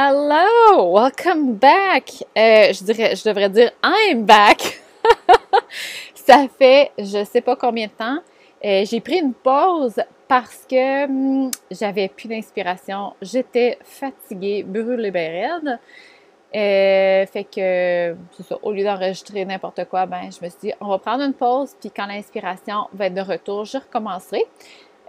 Hello! Welcome back! Je devrais dire I'm back! Ça fait je sais pas combien de temps. J'ai pris une pause parce que j'avais plus d'inspiration. J'étais fatiguée, brûlée bien raide. Fait que, c'est ça, au lieu d'enregistrer n'importe quoi, ben je me suis dit, on va prendre une pause, puis quand l'inspiration va être de retour, je recommencerai.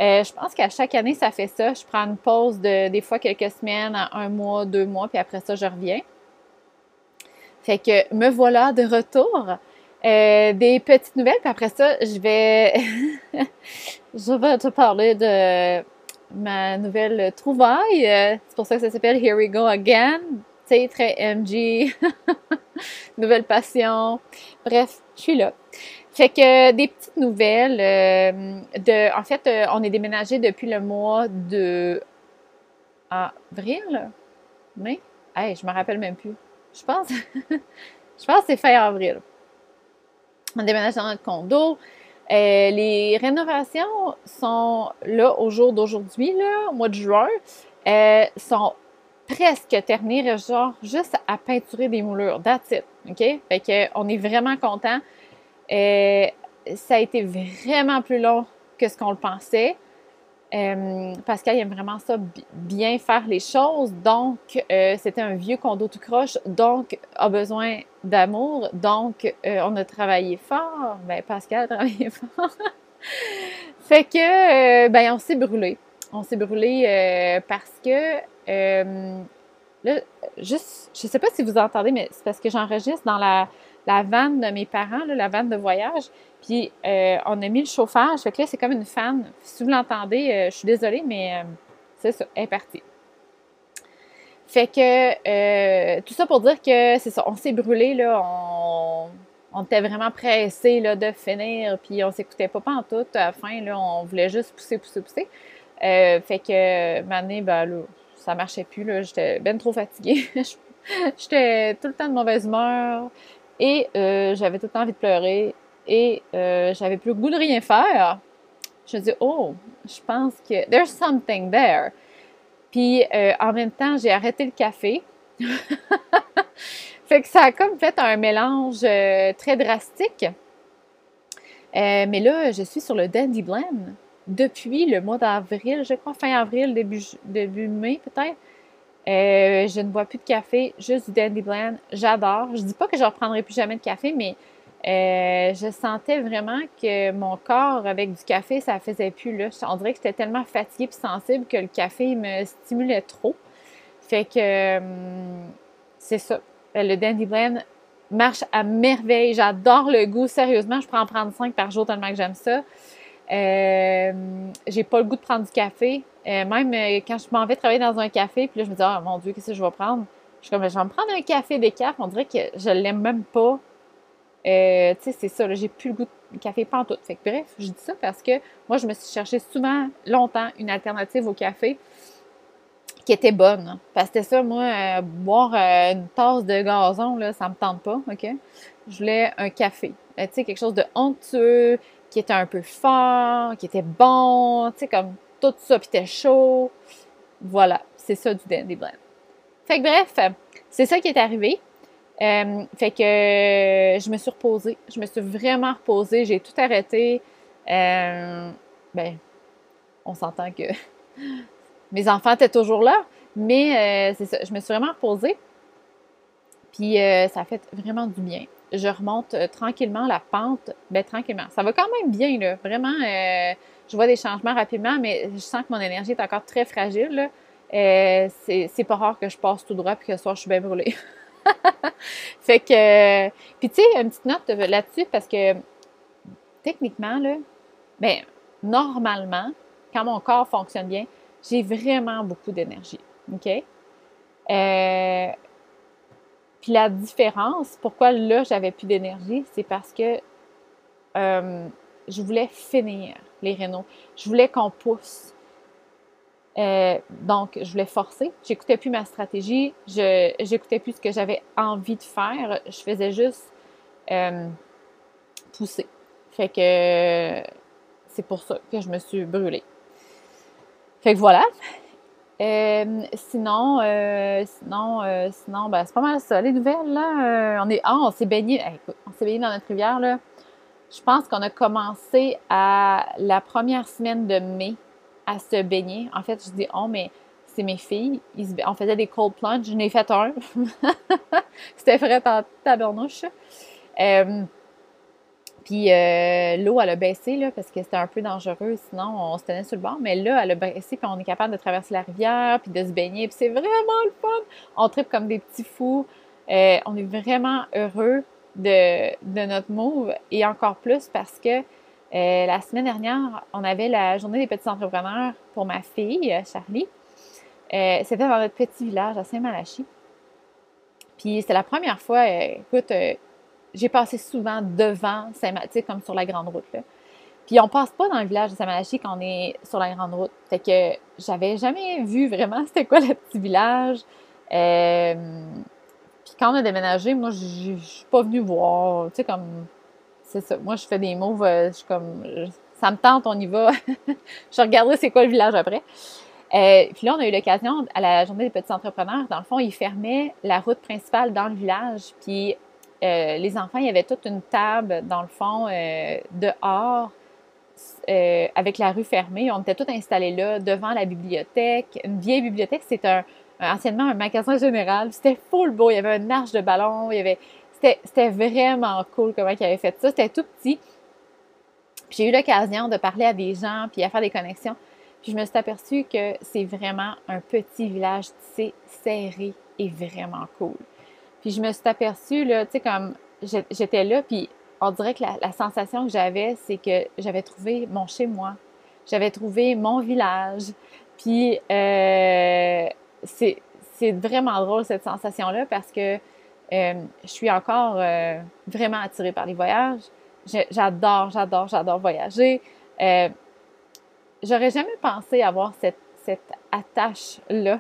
Je pense qu'à chaque année, ça fait ça. Je prends une pause de des fois quelques semaines, à 1 mois, 2 mois, puis après ça, je reviens. Fait que me voilà de retour. Des petites nouvelles, puis après ça, je vais te parler de ma nouvelle trouvaille. C'est pour ça que ça s'appelle Here We Go Again. Très MG, nouvelle passion, bref, je suis là. Fait que des petites nouvelles, on est déménagé depuis le mois de avril, mais hey, je me rappelle même plus, je pense que c'est fin avril. On déménage dans notre condo. Les rénovations sont là au jour d'aujourd'hui, au mois de juin, sont presque terminé, genre juste à peinturer des moulures. That's it. OK? Fait qu'on est vraiment contents. Ça a été vraiment plus long que ce qu'on le pensait. Pascal il aime vraiment ça, bien faire les choses. Donc, c'était un vieux condo tout croche. Donc, a besoin d'amour. Donc, on a travaillé fort. Ben, Pascal a travaillé fort. Fait que, ben, on s'est brûlé. On s'est brûlé parce que là, juste, je ne sais pas si vous entendez, mais c'est parce que j'enregistre dans la vanne de mes parents, là, la vanne de voyage, puis on a mis le chauffage, fait que là, c'est comme une fan. Si vous l'entendez, je suis désolée, mais c'est ça, elle est partie. Fait que, tout ça pour dire que, c'est ça, on s'est brûlé, là, on était vraiment pressés, là, de finir, puis on s'écoutait pas pantoute à la fin, là, on voulait juste pousser. Fait que, maintenant, ben là, ça marchait plus, là, j'étais ben trop fatiguée. J'étais tout le temps de mauvaise humeur et j'avais tout le temps envie de pleurer et j'avais plus le goût de rien faire. Je me dis, oh, je pense que there's something there. Puis en même temps, j'ai arrêté le café. Fait que ça a comme fait un mélange très drastique. Mais là, je suis sur le Dandy Blend. Depuis le mois d'avril, je crois, fin avril, début mai peut-être, je ne bois plus de café, juste du Dandy Blend. J'adore. Je ne dis pas que je ne reprendrai plus jamais de café, mais je sentais vraiment que mon corps, avec du café, ça ne faisait plus. Là. On dirait que j'étais tellement fatiguée et sensible que le café me stimulait trop. Fait que c'est ça. Le Dandy Blend marche à merveille. J'adore le goût. Sérieusement, je peux en prendre 5 par jour tellement que j'aime ça. J'ai pas le goût de prendre du café. Même quand je m'en vais travailler dans un café, puis là, je me dis, ah, mon Dieu, qu'est-ce que je vais prendre? Je suis comme, je vais me prendre un café décaf. On dirait que je l'aime même pas. Tu sais, c'est ça, là, j'ai plus le goût de café pantoute. Fait que bref, je dis ça parce que moi, je me suis cherché souvent, longtemps, une alternative au café qui était bonne. Parce que c'était ça, moi, boire une tasse de gazon, là, ça me tente pas, OK? Je voulais un café. Tu sais, quelque chose de onctueux, qui était un peu fort, qui était bon, tu sais, comme tout ça, puis était chaud. Voilà, c'est ça du Dandy Blend. Fait que bref, c'est ça qui est arrivé. Fait que je me suis reposée. Je me suis vraiment reposée. J'ai tout arrêté. Ben, on s'entend que mes enfants étaient toujours là, mais c'est ça, je me suis vraiment reposée. Puis ça a fait vraiment du bien. Je remonte tranquillement la pente, bien tranquillement. Ça va quand même bien, là. Vraiment, je vois des changements rapidement, mais je sens que mon énergie est encore très fragile, là. C'est pas rare que je passe tout droit puis que le soir, je suis bien brûlée. Fait que... Puis, tu sais, une petite note là-dessus, parce que techniquement, là, bien, normalement, quand mon corps fonctionne bien, j'ai vraiment beaucoup d'énergie, OK? Puis la différence, pourquoi là, j'avais plus d'énergie, c'est parce que je voulais finir les rénaux. Je voulais qu'on pousse. Donc, je voulais forcer. J'écoutais plus ma stratégie. J'écoutais plus ce que j'avais envie de faire. Je faisais juste pousser. Fait que c'est pour ça que je me suis brûlée. Fait que voilà. Sinon, ben, c'est pas mal ça, les nouvelles, là. On s'est baigné, dans notre rivière, là. Je pense qu'on a commencé à la première semaine de mai à se baigner. En fait, je dis « on », mais c'est mes filles. On faisait des cold plunges. J'en ai fait un. C'était vrai en tabarnouche. Puis l'eau, elle a baissé là, parce que c'était un peu dangereux. Sinon, on se tenait sur le bord. Mais là, elle a baissé puis on est capable de traverser la rivière puis de se baigner. Puis c'est vraiment le fun. On tripe comme des petits fous. On est vraiment heureux de notre move et encore plus parce que la semaine dernière, on avait la journée des petits entrepreneurs pour ma fille, Charlie. C'était dans notre petit village à Saint-Malachie. Puis c'était la première fois, écoute, j'ai passé souvent devant Saint-Malachie, comme sur la grande route, là. Puis on passe pas dans le village de Saint-Malachie quand on est sur la grande route. Fait que j'avais jamais vu vraiment c'était quoi le petit village. Puis quand on a déménagé, moi, je suis pas venue voir, tu sais, comme... C'est ça. Moi, je fais des moves, je suis comme... ça me tente, on y va. Je regarderai c'est quoi le village après. Puis là, on a eu l'occasion, à la journée des petits entrepreneurs, dans le fond, ils fermaient la route principale dans le village. Puis les enfants, il y avait toute une table, dans le fond, dehors, avec la rue fermée. On était tous installés là, devant la bibliothèque. Une vieille bibliothèque, c'était anciennement un magasin général. C'était full beau. Il y avait un arche de ballon, il y avait... C'était vraiment cool comment ils avaient fait ça. C'était tout petit. Puis j'ai eu l'occasion de parler à des gens puis à faire des connexions. Puis je me suis aperçue que c'est vraiment un petit village tissé, serré et vraiment cool. Puis je me suis aperçue, là, tu sais, comme j'étais là, puis on dirait que la sensation que j'avais, c'est que j'avais trouvé mon chez-moi. J'avais trouvé mon village. Puis c'est vraiment drôle, cette sensation-là, parce que je suis encore vraiment attirée par les voyages. J'adore voyager. J'aurais jamais pensé avoir cette attache-là,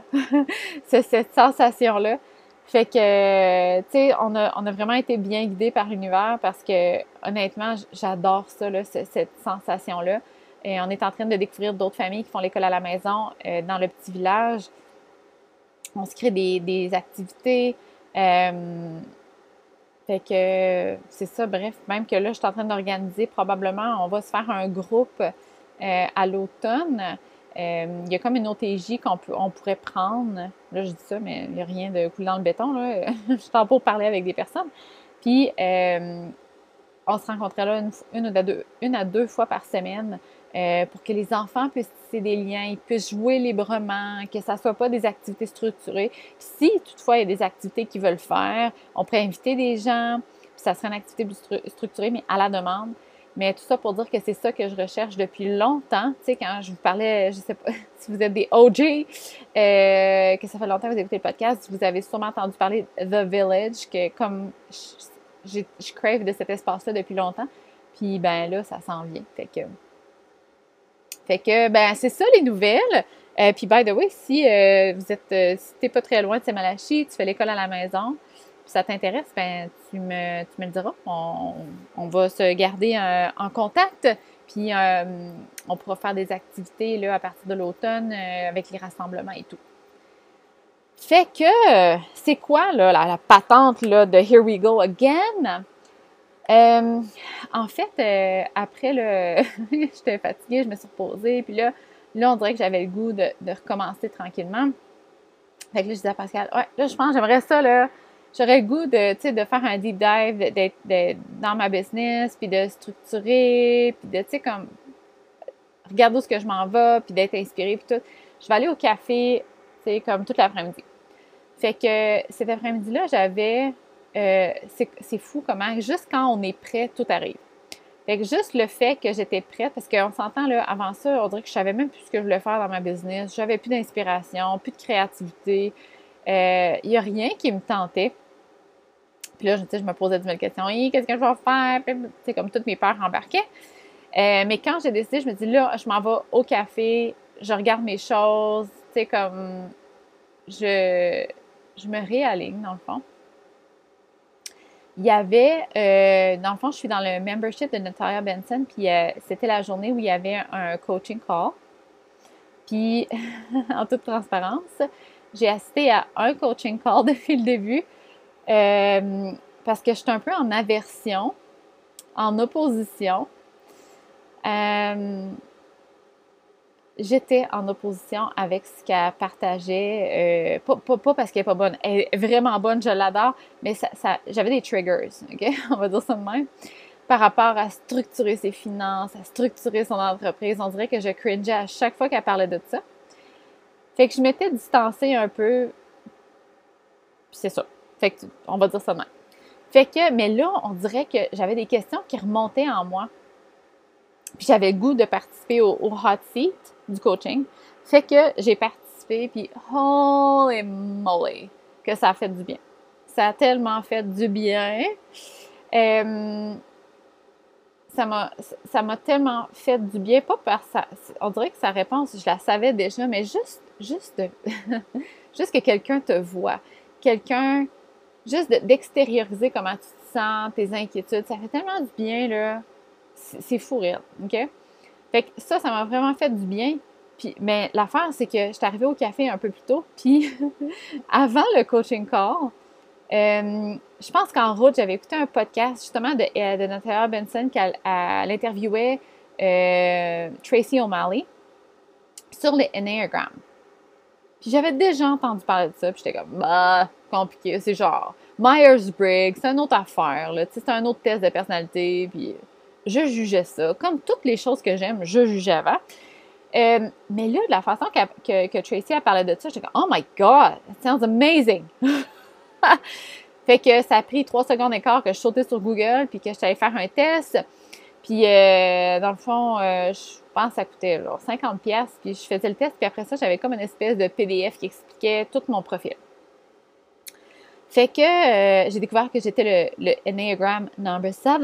cette sensation-là. Fait que, tu sais, on a vraiment été bien guidés par l'univers parce que, honnêtement, j'adore ça, là, cette sensation-là. Et on est en train de découvrir d'autres familles qui font l'école à la maison dans le petit village. On se crée des activités. Fait que c'est ça, bref, même que là je suis en train d'organiser, probablement on va se faire un groupe à l'automne. Il y a comme une OTJ qu'on pourrait prendre, là je dis ça mais il n'y a rien de coulé dans le béton là. Je suis en pour parler avec des personnes, puis on se rencontrait là une à deux fois par semaine pour que les enfants puissent tisser des liens, ils puissent jouer librement, que ça ne soit pas des activités structurées. Puis si toutefois il y a des activités qu'ils veulent faire, on pourrait inviter des gens, puis ça serait une activité plus structurée, mais à la demande. Mais tout ça pour dire que c'est ça que je recherche depuis longtemps. Tu sais, quand je vous parlais, je ne sais pas si vous êtes des OG, que ça fait longtemps que vous écoutez le podcast, vous avez sûrement entendu parler de The Village, que comme je crave de cet espace-là depuis longtemps, puis ben là, ça s'en vient. Fait que, ben c'est ça les nouvelles. Puis, by the way, si t'es pas très loin de Saint-Malachie, tu fais l'école à la maison, puis ça t'intéresse, ben tu me le diras. On va se garder en contact, puis on pourra faire des activités là, à partir de l'automne avec les rassemblements et tout. Fait que, c'est quoi là, la patente là, de « Here we go again ». En fait, après, j'étais fatiguée, je me suis reposée, puis là on dirait que j'avais le goût de recommencer tranquillement. Fait que là, je disais à Pascal, ouais, là, je pense j'aimerais ça, là, j'aurais le goût de faire un deep dive, d'être dans ma business, puis de structurer, puis de, tu sais, comme, regarder où ce que je m'en vais, puis d'être inspirée, puis tout. Je vais aller au café, tu sais, comme toute l'après-midi. Fait que cet après-midi-là, j'avais... c'est fou comment, juste quand on est prêt, tout arrive. Fait que juste le fait que j'étais prête, parce qu'on s'entend, là, avant ça, on dirait que je savais même plus ce que je voulais faire dans ma business. J'avais plus d'inspiration, plus de créativité. Il n'y a rien qui me tentait. Puis là, je me posais 10 000 questions. « Qu'est-ce que je vais faire? » C'est comme toutes mes peurs embarquaient. Mais quand j'ai décidé, je me dis « Là, je m'en vais au café, je regarde mes choses. » Tu sais, comme... Je me réaligne, dans le fond. Il y avait, dans le fond, je suis dans le membership de Natalia Benson, puis c'était la journée où il y avait un coaching call. Puis, en toute transparence, j'ai assisté à un coaching call depuis le début parce que je suis un peu en aversion, en opposition. J'étais en opposition avec ce qu'elle partageait. Pas parce qu'elle n'est pas bonne. Elle est vraiment bonne, je l'adore, mais j'avais des triggers, OK? On va dire ça de même. Par rapport à structurer ses finances, à structurer son entreprise. On dirait que je cringeais à chaque fois qu'elle parlait de ça. Fait que je m'étais distancée un peu. C'est ça. Fait que, on va dire ça de même. Fait que, mais là, on dirait que j'avais des questions qui remontaient en moi. Puis j'avais le goût de participer au hot seat du coaching. Fait que j'ai participé, puis holy moly, que ça a fait du bien. Ça a tellement fait du bien. Ça m'a tellement fait du bien, pas par ça. On dirait que sa réponse, je la savais déjà, mais juste que quelqu'un te voit. Juste d'extérioriser comment tu te sens, tes inquiétudes, ça fait tellement du bien, là. C'est fou rire, OK? Fait que ça m'a vraiment fait du bien. Puis, mais l'affaire, c'est que je suis arrivée au café un peu plus tôt, puis avant le coaching call, je pense qu'en route, j'avais écouté un podcast justement de Natalia Benson qu'elle interviewait Tracy O'Malley sur les Enneagrams. Puis j'avais déjà entendu parler de ça, puis j'étais comme, bah, compliqué, c'est genre Myers-Briggs, c'est une autre affaire, là, tu sais, c'est un autre test de personnalité, puis je jugeais ça. Comme toutes les choses que j'aime, je jugeais avant. Mais là, de la façon que Tracy a parlé de ça, j'étais comme, oh my God, it sounds amazing! Fait que ça a pris 3 secondes et quart que je sautais sur Google puis que je suis allée faire un test. Puis, dans le fond, je pense que ça coûtait genre 50$. Puis, je faisais le test. Puis après ça, j'avais comme une espèce de PDF qui expliquait tout mon profil. Fait que j'ai découvert que j'étais le Enneagram number 7.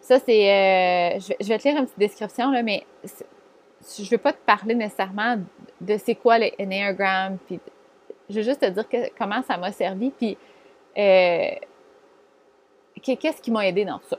Ça, c'est... je vais te lire une petite description, là, mais je ne veux pas te parler nécessairement de c'est quoi le Enneagram, puis... Je veux juste te dire comment ça m'a servi, puis qu'est-ce qui m'a aidé dans tout ça.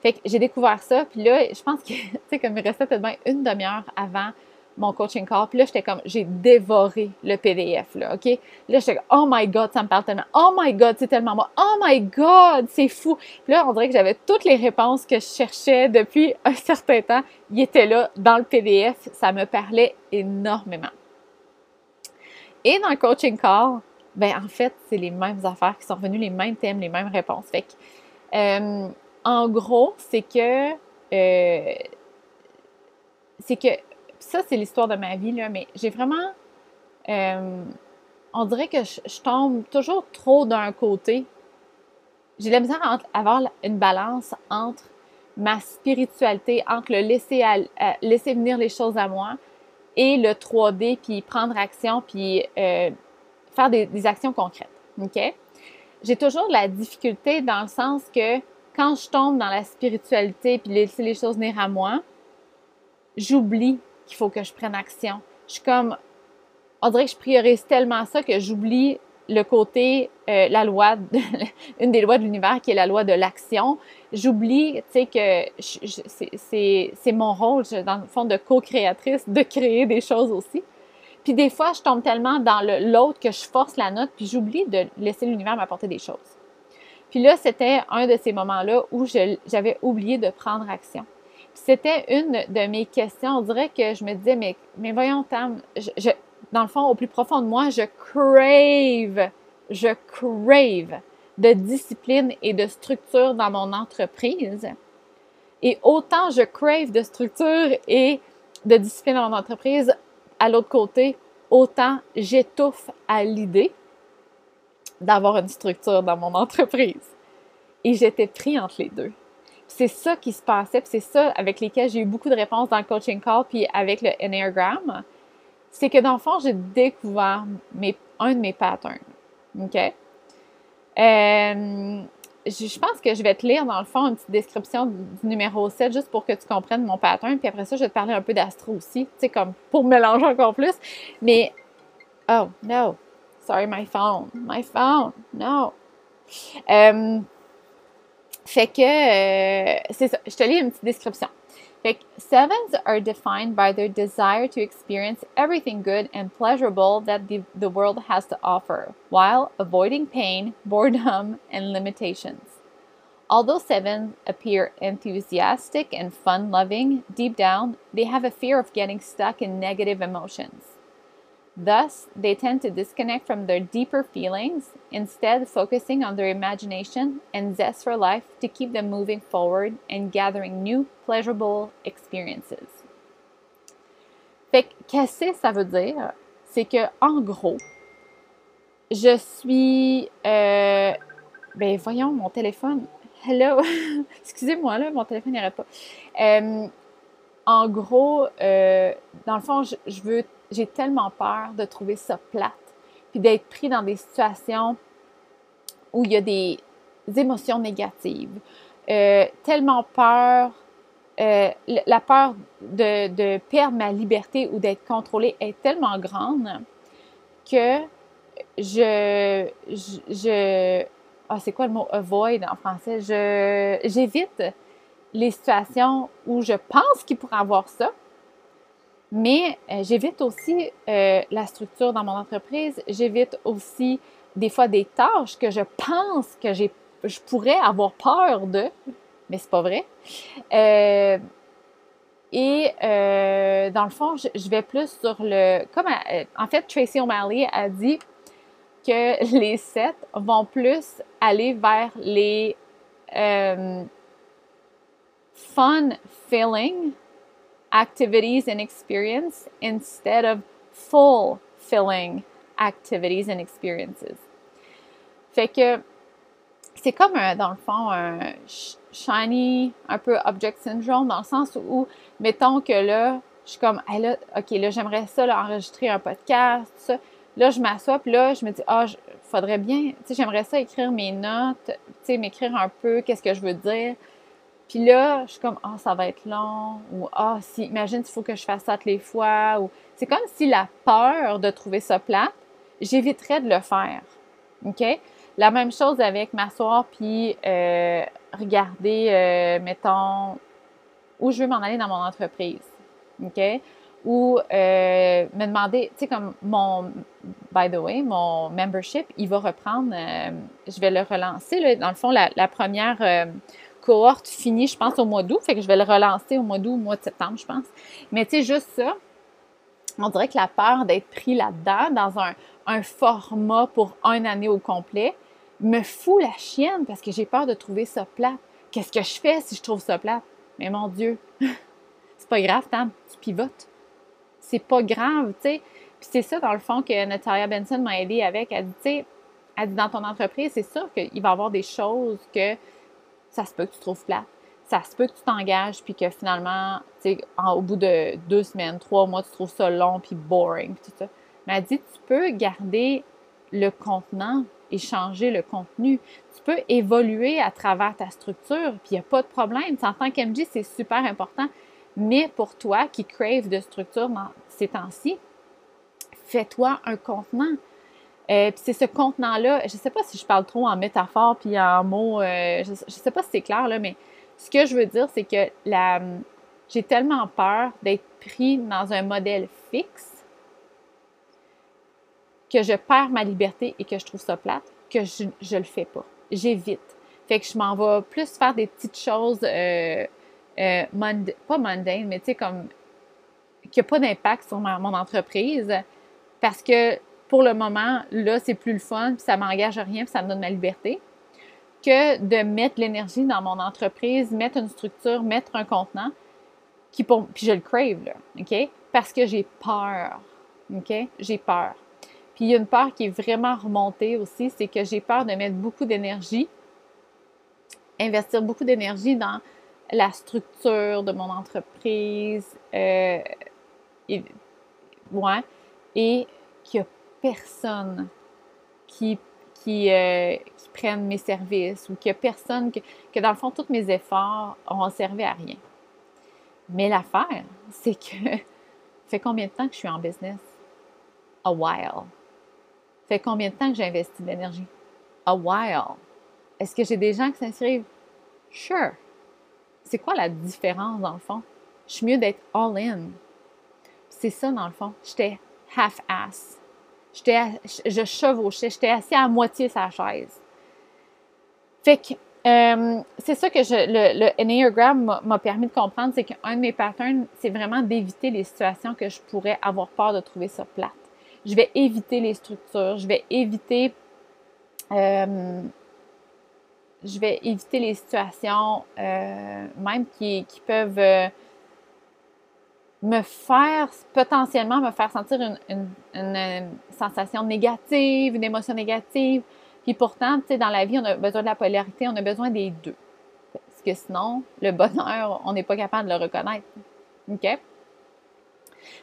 Fait que j'ai découvert ça, puis là, je pense que, tu sais, comme il restait peut-être une demi-heure avant mon coaching call, puis là, j'étais comme, j'ai dévoré le PDF, là, OK? Là, j'étais comme, oh my God, ça me parle tellement. Oh my God, c'est tellement moi. Oh my God, c'est fou. Puis là, on dirait que j'avais toutes les réponses que je cherchais depuis un certain temps. Ils étaient là, dans le PDF. Ça me parlait énormément. Et dans le coaching call, ben en fait, c'est les mêmes affaires qui sont revenues, les mêmes thèmes, les mêmes réponses. Fait que, en gros, c'est que ça, c'est l'histoire de ma vie, là, mais j'ai vraiment... on dirait que je tombe toujours trop d'un côté. J'ai la misère à avoir une balance entre ma spiritualité, entre le laisser venir les choses à moi, et le 3D, puis prendre action, puis faire des actions concrètes, OK? J'ai toujours de la difficulté dans le sens que quand je tombe dans la spiritualité, puis laisser les choses venir à moi, j'oublie qu'il faut que je prenne action. Je suis comme, on dirait que je priorise tellement ça que j'oublie le côté, la loi, une des lois de l'univers qui est la loi de l'action. J'oublie, tu sais, que c'est mon rôle, dans le fond, de co-créatrice, de créer des choses aussi. Puis des fois, je tombe tellement dans l'autre que je force la note, puis j'oublie de laisser l'univers m'apporter des choses. Puis là, c'était un de ces moments-là où j'avais oublié de prendre action. Puis c'était une de mes questions. On dirait que je me disais, mais voyons, Tam, dans le fond, au plus profond de moi, je crave de discipline et de structure dans mon entreprise. Et autant je crave de structure et de discipline dans mon entreprise, à l'autre côté, autant j'étouffe à l'idée d'avoir une structure dans mon entreprise. Et j'étais pris entre les deux. C'est ça qui se passait, puis c'est ça avec lesquels j'ai eu beaucoup de réponses dans le coaching call, puis avec le Enneagram. C'est que dans le fond, j'ai découvert un de mes patterns, OK? Je pense que je vais te lire, dans le fond, une petite description du numéro 7, juste pour que tu comprennes mon pattern, puis après ça, je vais te parler un peu d'astro aussi, tu sais, comme pour mélanger encore plus, mais... Oh, no! Sorry, my phone! No! Fait que, c'est ça, je te lis une petite description. Fait que, sevens are defined by their desire to experience everything good and pleasurable that the world has to offer, while avoiding pain, boredom, and limitations. Although sevens appear enthusiastic and fun-loving, deep down, they have a fear of getting stuck in negative emotions. Thus, they tend to disconnect from their deeper feelings, instead focusing on their imagination and zest for life to keep them moving forward and gathering new, pleasurable experiences. Fait que, qu'est-ce que ça veut dire? C'est que, en gros, je suis... ben voyons, mon téléphone... Hello! Excusez-moi, là, mon téléphone n'arrête pas. En gros, dans le fond, j'ai tellement peur de trouver ça plate, puis d'être pris dans des situations où il y a des émotions négatives. Tellement peur, la peur de perdre ma liberté ou d'être contrôlée est tellement grande que ah, c'est quoi le mot « avoid » en français? J'évite les situations où je pense qu'il pourrait avoir ça, mais j'évite aussi la structure dans mon entreprise. J'évite aussi des fois des tâches que je pense que je pourrais avoir peur de, mais c'est pas vrai. Dans le fond, je vais plus sur le... en fait, Tracy O'Malley a dit... que les 7 vont plus aller vers les fun feeling activities and experience instead of full feeling activities and experiences. Fait que c'est comme dans le fond un shiny un peu object syndrome dans le sens où mettons que là je suis comme hey, là, ok là j'aimerais ça là, enregistrer un podcast tout ça. Là, je m'assois, puis là, je me dis, ah, faudrait bien, tu sais, j'aimerais ça écrire mes notes, tu sais, m'écrire un peu, qu'est-ce que je veux dire. Puis là, je suis comme, ah, ça va être long, ou ah, si, imagine, il faut que je fasse ça toutes les fois, ou c'est comme si la peur de trouver ça plate, j'éviterais de le faire. OK? La même chose avec m'asseoir, puis regarder, mettons, où je veux m'en aller dans mon entreprise. OK? Ou me demander, tu sais, comme mon, by the way, mon membership, il va reprendre, je vais le relancer, là, dans le fond, la première cohorte finit, je pense, au mois d'août, fait que je vais le relancer au mois d'août, au mois de septembre, je pense. Mais tu sais, juste ça, on dirait que la peur d'être pris là-dedans, dans un format pour une année au complet, me fout la chienne parce que j'ai peur de trouver ça plate. Qu'est-ce que je fais si je trouve ça plate? Mais mon Dieu, c'est pas grave, Tam, tu pivotes. C'est pas grave, tu sais. Puis c'est ça, dans le fond, que Natalia Benson m'a aidée avec. Elle dit, tu sais, elle dit, dans ton entreprise, c'est sûr qu'il va y avoir des choses que ça se peut que tu trouves plate. Ça se peut que tu t'engages, puis que finalement, tu sais, au bout de 2 semaines, 3 mois, tu trouves ça long, puis boring, puis tout ça. Mais elle dit, tu peux garder le contenant et changer le contenu. Tu peux évoluer à travers ta structure, puis il n'y a pas de problème. En tant qu'MJ, c'est super important. Mais pour toi qui crave de structure dans ces temps-ci, fais-toi un contenant. Puis c'est ce contenant-là, je ne sais pas si je parle trop en métaphore puis en mots, je ne sais pas si c'est clair, là, mais ce que je veux dire, c'est que j'ai tellement peur d'être pris dans un modèle fixe que je perds ma liberté et que je trouve ça plate, que je ne le fais pas. J'évite. Fait que je m'en vais plus faire des petites choses... pas mundane, mais tu sais, comme qui n'a pas d'impact sur mon entreprise parce que pour le moment, là, c'est plus le fun, puis ça ne m'engage à rien, puis ça me donne ma liberté, que de mettre l'énergie dans mon entreprise, mettre une structure, mettre un contenant, puis je le crave, là, OK? Parce que j'ai peur, OK? J'ai peur. Puis il y a une peur qui est vraiment remontée aussi, c'est que j'ai peur de mettre beaucoup d'énergie, investir beaucoup d'énergie dans la structure de mon entreprise, et qu'il n'y a personne qui prenne mes services ou qu'il n'y a personne, que dans le fond, tous mes efforts n'auront servi à rien. Mais l'affaire, c'est que fait combien de temps que je suis en business? A while. Fait combien de temps que j'ai investi de l'énergie? A while. Est-ce que j'ai des gens qui s'inscrivent? Sure. C'est quoi la différence, dans le fond? Je suis mieux d'être all-in. C'est ça, dans le fond. J'étais half-ass. Je chevauchais. J'étais assis à moitié sa chaise. Fait que, c'est ça que le Enneagram m'a permis de comprendre, c'est qu'un de mes patterns, c'est vraiment d'éviter les situations que je pourrais avoir peur de trouver ça plate. Je vais éviter les structures, je vais éviter les situations même qui peuvent me faire, potentiellement me faire sentir une sensation négative, une émotion négative. Puis pourtant, tu sais, dans la vie, on a besoin de la polarité, on a besoin des deux. Parce que sinon, le bonheur, on n'est pas capable de le reconnaître. OK?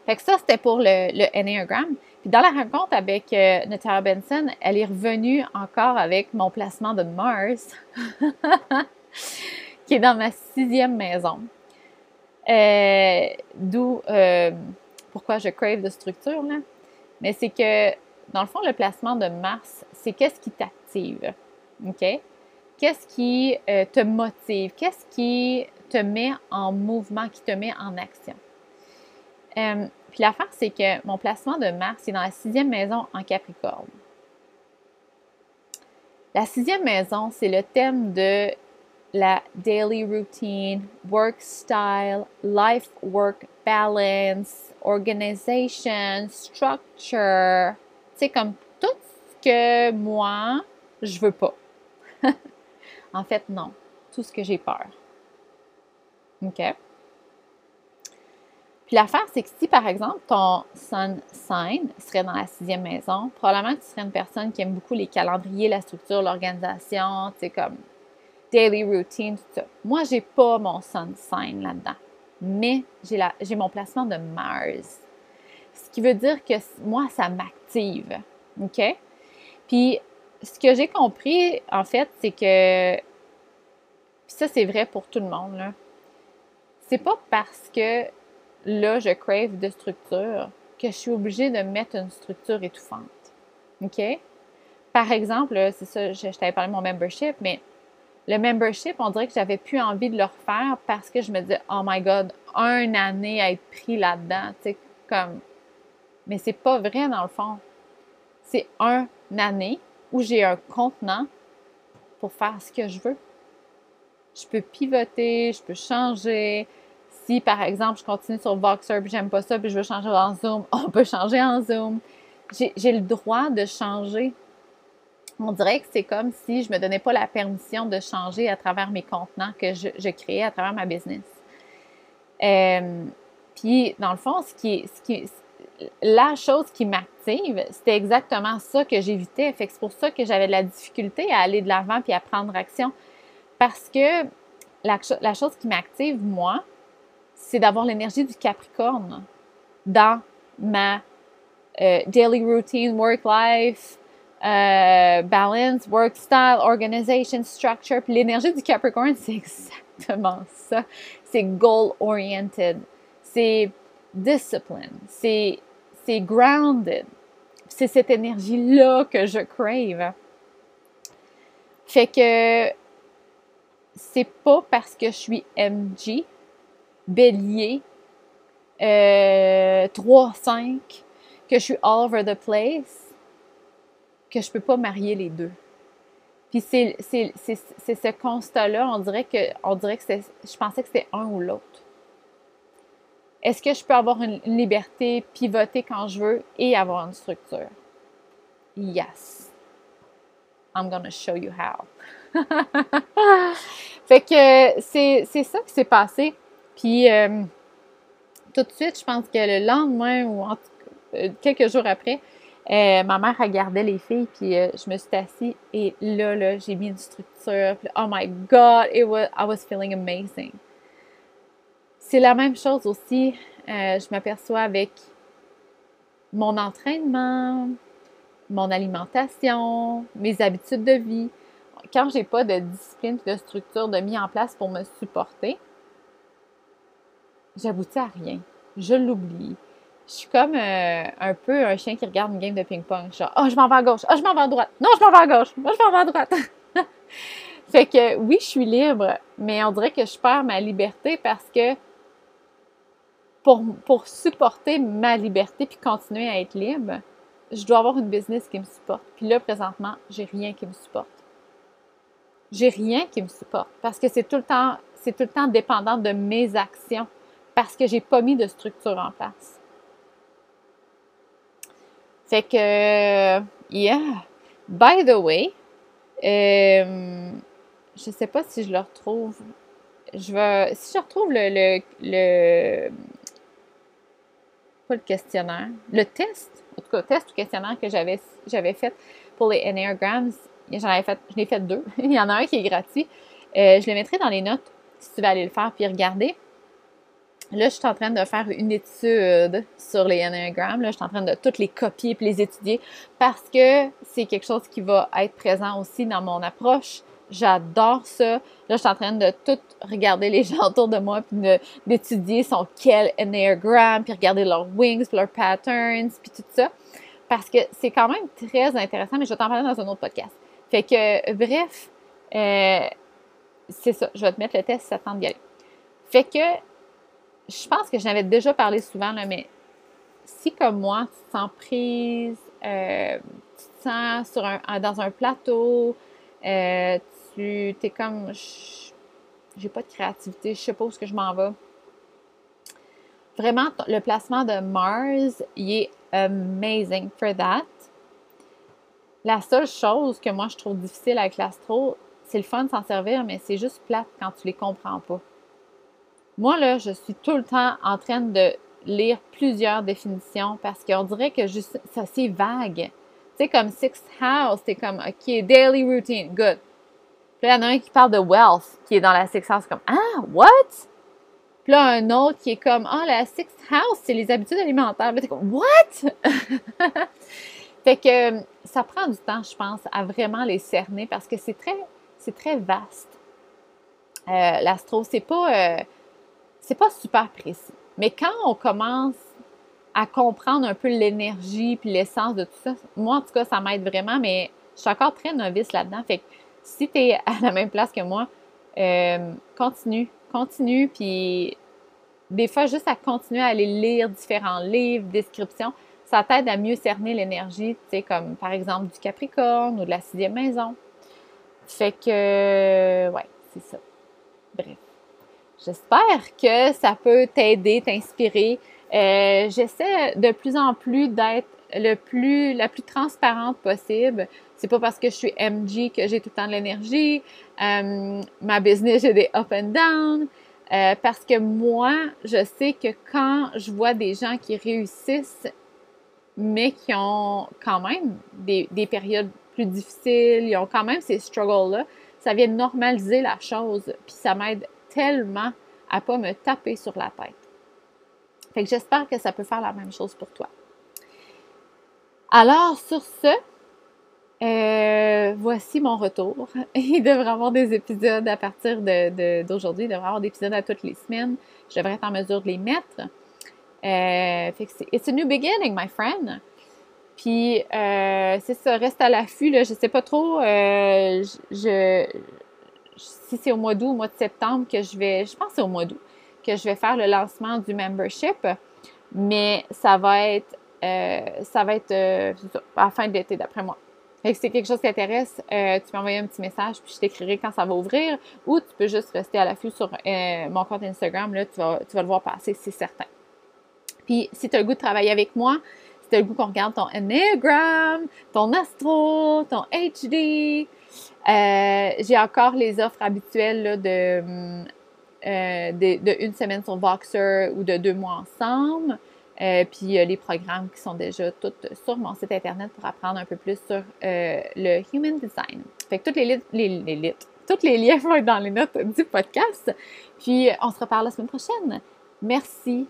Fait que ça, c'était pour le Enneagram. Puis dans la rencontre avec Natalia Benson, elle est revenue encore avec mon placement de Mars, qui est dans ma 6e maison. D'où pourquoi je crave de structure, là. Mais c'est que, dans le fond, le placement de Mars, c'est qu'est-ce qui t'active, OK? Qu'est-ce qui te motive? Qu'est-ce qui te met en mouvement, qui te met en action? Puis l'affaire, c'est que mon placement de Mars est dans la 6e maison en Capricorne. La 6e maison, c'est le thème de la daily routine, work style, life-work balance, organisation, structure. C'est comme tout ce que moi, je veux pas. En fait, non. Tout ce que j'ai peur. OK? Puis l'affaire, c'est que si, par exemple, ton sun sign serait dans la 6e maison, probablement que tu serais une personne qui aime beaucoup les calendriers, la structure, l'organisation, tu sais, comme daily routine, tout ça. Moi, j'ai pas mon sun sign là-dedans, mais j'ai mon placement de Mars. Ce qui veut dire que moi, ça m'active, OK? Puis, ce que j'ai compris, en fait, c'est que... Puis ça, c'est vrai pour tout le monde, là. C'est pas parce que, là, je crave de structure que je suis obligée de mettre une structure étouffante, OK? Par exemple, c'est ça, je t'avais parlé de mon membership, mais le membership, on dirait que j'avais plus envie de le refaire parce que je me disais, oh my God, 1 année à être pris là-dedans, tu sais, comme... Mais c'est pas vrai, dans le fond. C'est 1 année où j'ai un contenant pour faire ce que je veux. Je peux pivoter, je peux changer. Si, par exemple, je continue sur Voxer, puis j'aime pas ça, puis je veux changer en Zoom, on peut changer en Zoom. J'ai le droit de changer. On dirait que c'est comme si je me donnais pas la permission de changer à travers mes contenants que je créais à travers ma business. Puis, dans le fond, la chose qui m'active, c'était exactement ça que j'évitais. Fait que c'est pour ça que j'avais de la difficulté à aller de l'avant puis à prendre action. Parce que la chose qui m'active, moi, c'est d'avoir l'énergie du Capricorne dans ma daily routine, work-life, balance, work-style, organization, structure. Puis l'énergie du Capricorne, c'est exactement ça. C'est goal-oriented. C'est discipline. C'est grounded. C'est cette énergie-là que je crave. Fait que c'est pas parce que je suis MG, bélier, 3-5, que je suis all over the place, que je peux pas marier les deux. Puis c'est ce constat-là, on dirait que je pensais que c'était un ou l'autre. Est-ce que je peux avoir une liberté, pivoter quand je veux et avoir une structure? Yes. I'm gonna show you how. Fait que c'est ça qui s'est passé. Puis tout de suite, je pense que le lendemain ou quelques jours après, ma mère regardait les filles, puis je me suis assise et là, j'ai mis une structure. Puis, oh my God, I was feeling amazing. C'est la même chose aussi, je m'aperçois avec mon entraînement, mon alimentation, mes habitudes de vie. Quand j'ai pas de discipline, de structure, de mise en place pour me supporter, j'aboutis à rien. Je l'oublie. Je suis comme un peu un chien qui regarde une game de ping-pong. Genre, oh, je m'en vais à gauche, oh, je m'en vais à droite, non, je m'en vais à gauche, oh, je m'en vais à droite. Fait que oui, je suis libre, mais on dirait que je perds ma liberté parce que pour supporter ma liberté puis continuer à être libre, je dois avoir une business qui me supporte. Puis là, présentement, j'ai rien qui me supporte. J'ai rien qui me supporte parce que c'est tout le temps dépendant de mes actions parce que j'ai pas mis de structure en place. Fait que, yeah. By the way, je sais pas si je le retrouve. Si je retrouve le questionnaire, le test, en tout cas, test ou questionnaire que j'avais fait pour les Enneagrams, je l'ai fait deux. Il y en a un qui est gratuit. Je le mettrai dans les notes si tu veux aller le faire puis regarder. Là, je suis en train de faire une étude sur les Enneagrams. Là, je suis en train de toutes les copier puis les étudier parce que c'est quelque chose qui va être présent aussi dans mon approche. J'adore ça. Là, je suis en train de tout regarder les gens autour de moi puis d'étudier sont quel Enneagram, puis regarder leurs wings, puis leurs patterns, puis tout ça. Parce que c'est quand même très intéressant, mais je vais t'en parler dans un autre podcast. Fait que, bref, c'est ça. Je vais te mettre le test si ça te tente d'y aller. Fait que, je pense que j'en avais déjà parlé souvent, là, mais si, comme moi, tu te sens prise, tu te sens dans un plateau, t'es comme, j'ai pas de créativité, je sais pas où est-ce que je m'en vais. Vraiment, le placement de Mars, il est amazing for that. La seule chose que moi, je trouve difficile avec l'astro, c'est le fun de s'en servir, mais c'est juste plate quand tu les comprends pas. Moi, là, je suis tout le temps en train de lire plusieurs définitions parce qu'on dirait que juste, ça, c'est vague. Tu sais, comme Sixth House, t'es comme, OK, daily routine, good. Puis là, il y en a un qui parle de wealth, qui est dans la Sixth House, comme, ah, what? Puis là, un autre qui est comme, ah, la Sixth House, c'est les habitudes alimentaires. Là, t'es comme, what? Fait que ça prend du temps, je pense, à vraiment les cerner parce que c'est très vaste. L'astro, c'est pas super précis. Mais quand on commence à comprendre un peu l'énergie puis l'essence de tout ça, moi, en tout cas, ça m'aide vraiment, mais je suis encore très novice là-dedans. Fait que si tu es à la même place que moi, continue. Puis des fois, juste à continuer à aller lire différents livres, descriptions, ça t'aide à mieux cerner l'énergie, tu sais, comme par exemple du Capricorne ou de la 6e maison. Fait que, ouais, c'est ça. Bref. J'espère que ça peut t'aider, t'inspirer. J'essaie de plus en plus d'être la plus transparente possible. C'est pas parce que je suis MG que j'ai tout le temps de l'énergie. Ma business, j'ai des up and down. Parce que moi, je sais que quand je vois des gens qui réussissent, mais qui ont quand même des périodes plus difficiles, ils ont quand même ces struggles-là, ça vient normaliser la chose, puis ça m'aide tellement à ne pas me taper sur la tête. Fait que j'espère que ça peut faire la même chose pour toi. Alors, sur ce, voici mon retour. Il devrait y avoir des épisodes à partir d'aujourd'hui, il devrait y avoir des épisodes à toutes les semaines. Je devrais être en mesure de les mettre. Fait que it's a new beginning, my friend. Puis, c'est ça, reste à l'affût. Je ne sais pas trop si c'est au mois d'août, au mois de septembre que je pense que c'est au mois d'août, que je vais faire le lancement du membership. Mais ça va être à la fin de l'été, d'après moi. Fait que si c'est quelque chose qui t'intéresse, tu peux envoyer un petit message, puis je t'écrirai quand ça va ouvrir. Ou tu peux juste rester à l'affût sur mon compte Instagram. Là, tu vas le voir passer, c'est certain. Puis, si tu as le goût de travailler avec moi, si tu as le goût qu'on regarde ton Enneagram, ton Astro, ton HD, j'ai encore les offres habituelles là, de une semaine sur Voxer ou de 2 mois ensemble. Puis, les programmes qui sont déjà tous sur mon site Internet pour apprendre un peu plus sur le Human Design. Fait que tous les liens vont être dans les notes du podcast. Puis, on se reparle la semaine prochaine. Merci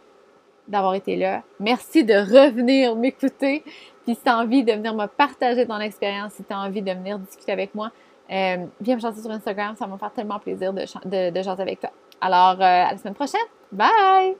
d'avoir été là. Merci de revenir m'écouter. Puis si tu as envie de venir me partager ton expérience, si tu as envie de venir discuter avec moi, viens me jaser sur Instagram. Ça va me faire tellement plaisir de jaser avec toi. Alors, à la semaine prochaine. Bye!